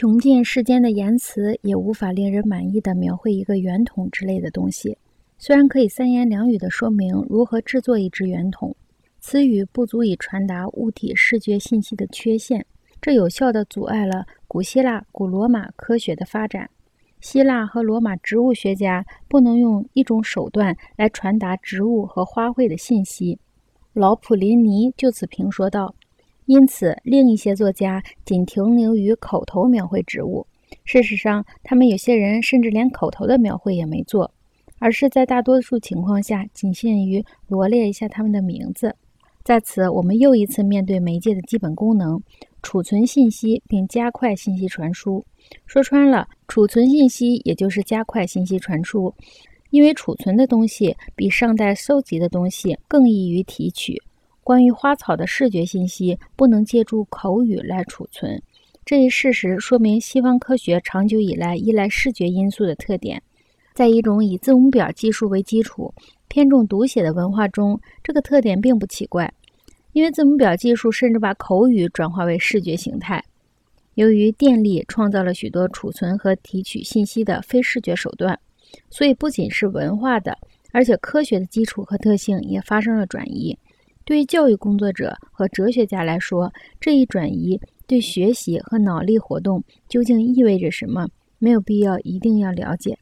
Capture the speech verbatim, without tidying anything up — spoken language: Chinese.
穷尽世间的言辞，也无法令人满意的描绘一个圆筒之类的东西。虽然可以三言两语的说明如何制作一只圆筒，词语不足以传达物体视觉信息的缺陷，这有效地阻碍了古希腊、古罗马科学的发展。希腊和罗马植物学家不能用一种手段来传达植物和花卉的信息。老普林尼就此评说道，因此另一些作家仅停留于口头描绘植物，事实上他们有些人甚至连口头的描绘也没做，而是在大多数情况下仅限于罗列一下他们的名字。在此我们又一次面对媒介的基本功能，储存信息并加快信息传输。说穿了，储存信息也就是加快信息传输，因为储存的东西比上代收集的东西更易于提取。关于花草的视觉信息不能借助口语来储存，这一事实说明西方科学长久以来依赖视觉因素的特点。在一种以字母表技术为基础、偏重读写的文化中，这个特点并不奇怪，因为字母表技术甚至把口语转化为视觉形态。由于电力创造了许多储存和提取信息的非视觉手段，所以不仅是文化的，而且科学的基础和特性也发生了转移。对于教育工作者和哲学家来说，这一转移对学习和脑力活动究竟意味着什么，没有必要一定要了解。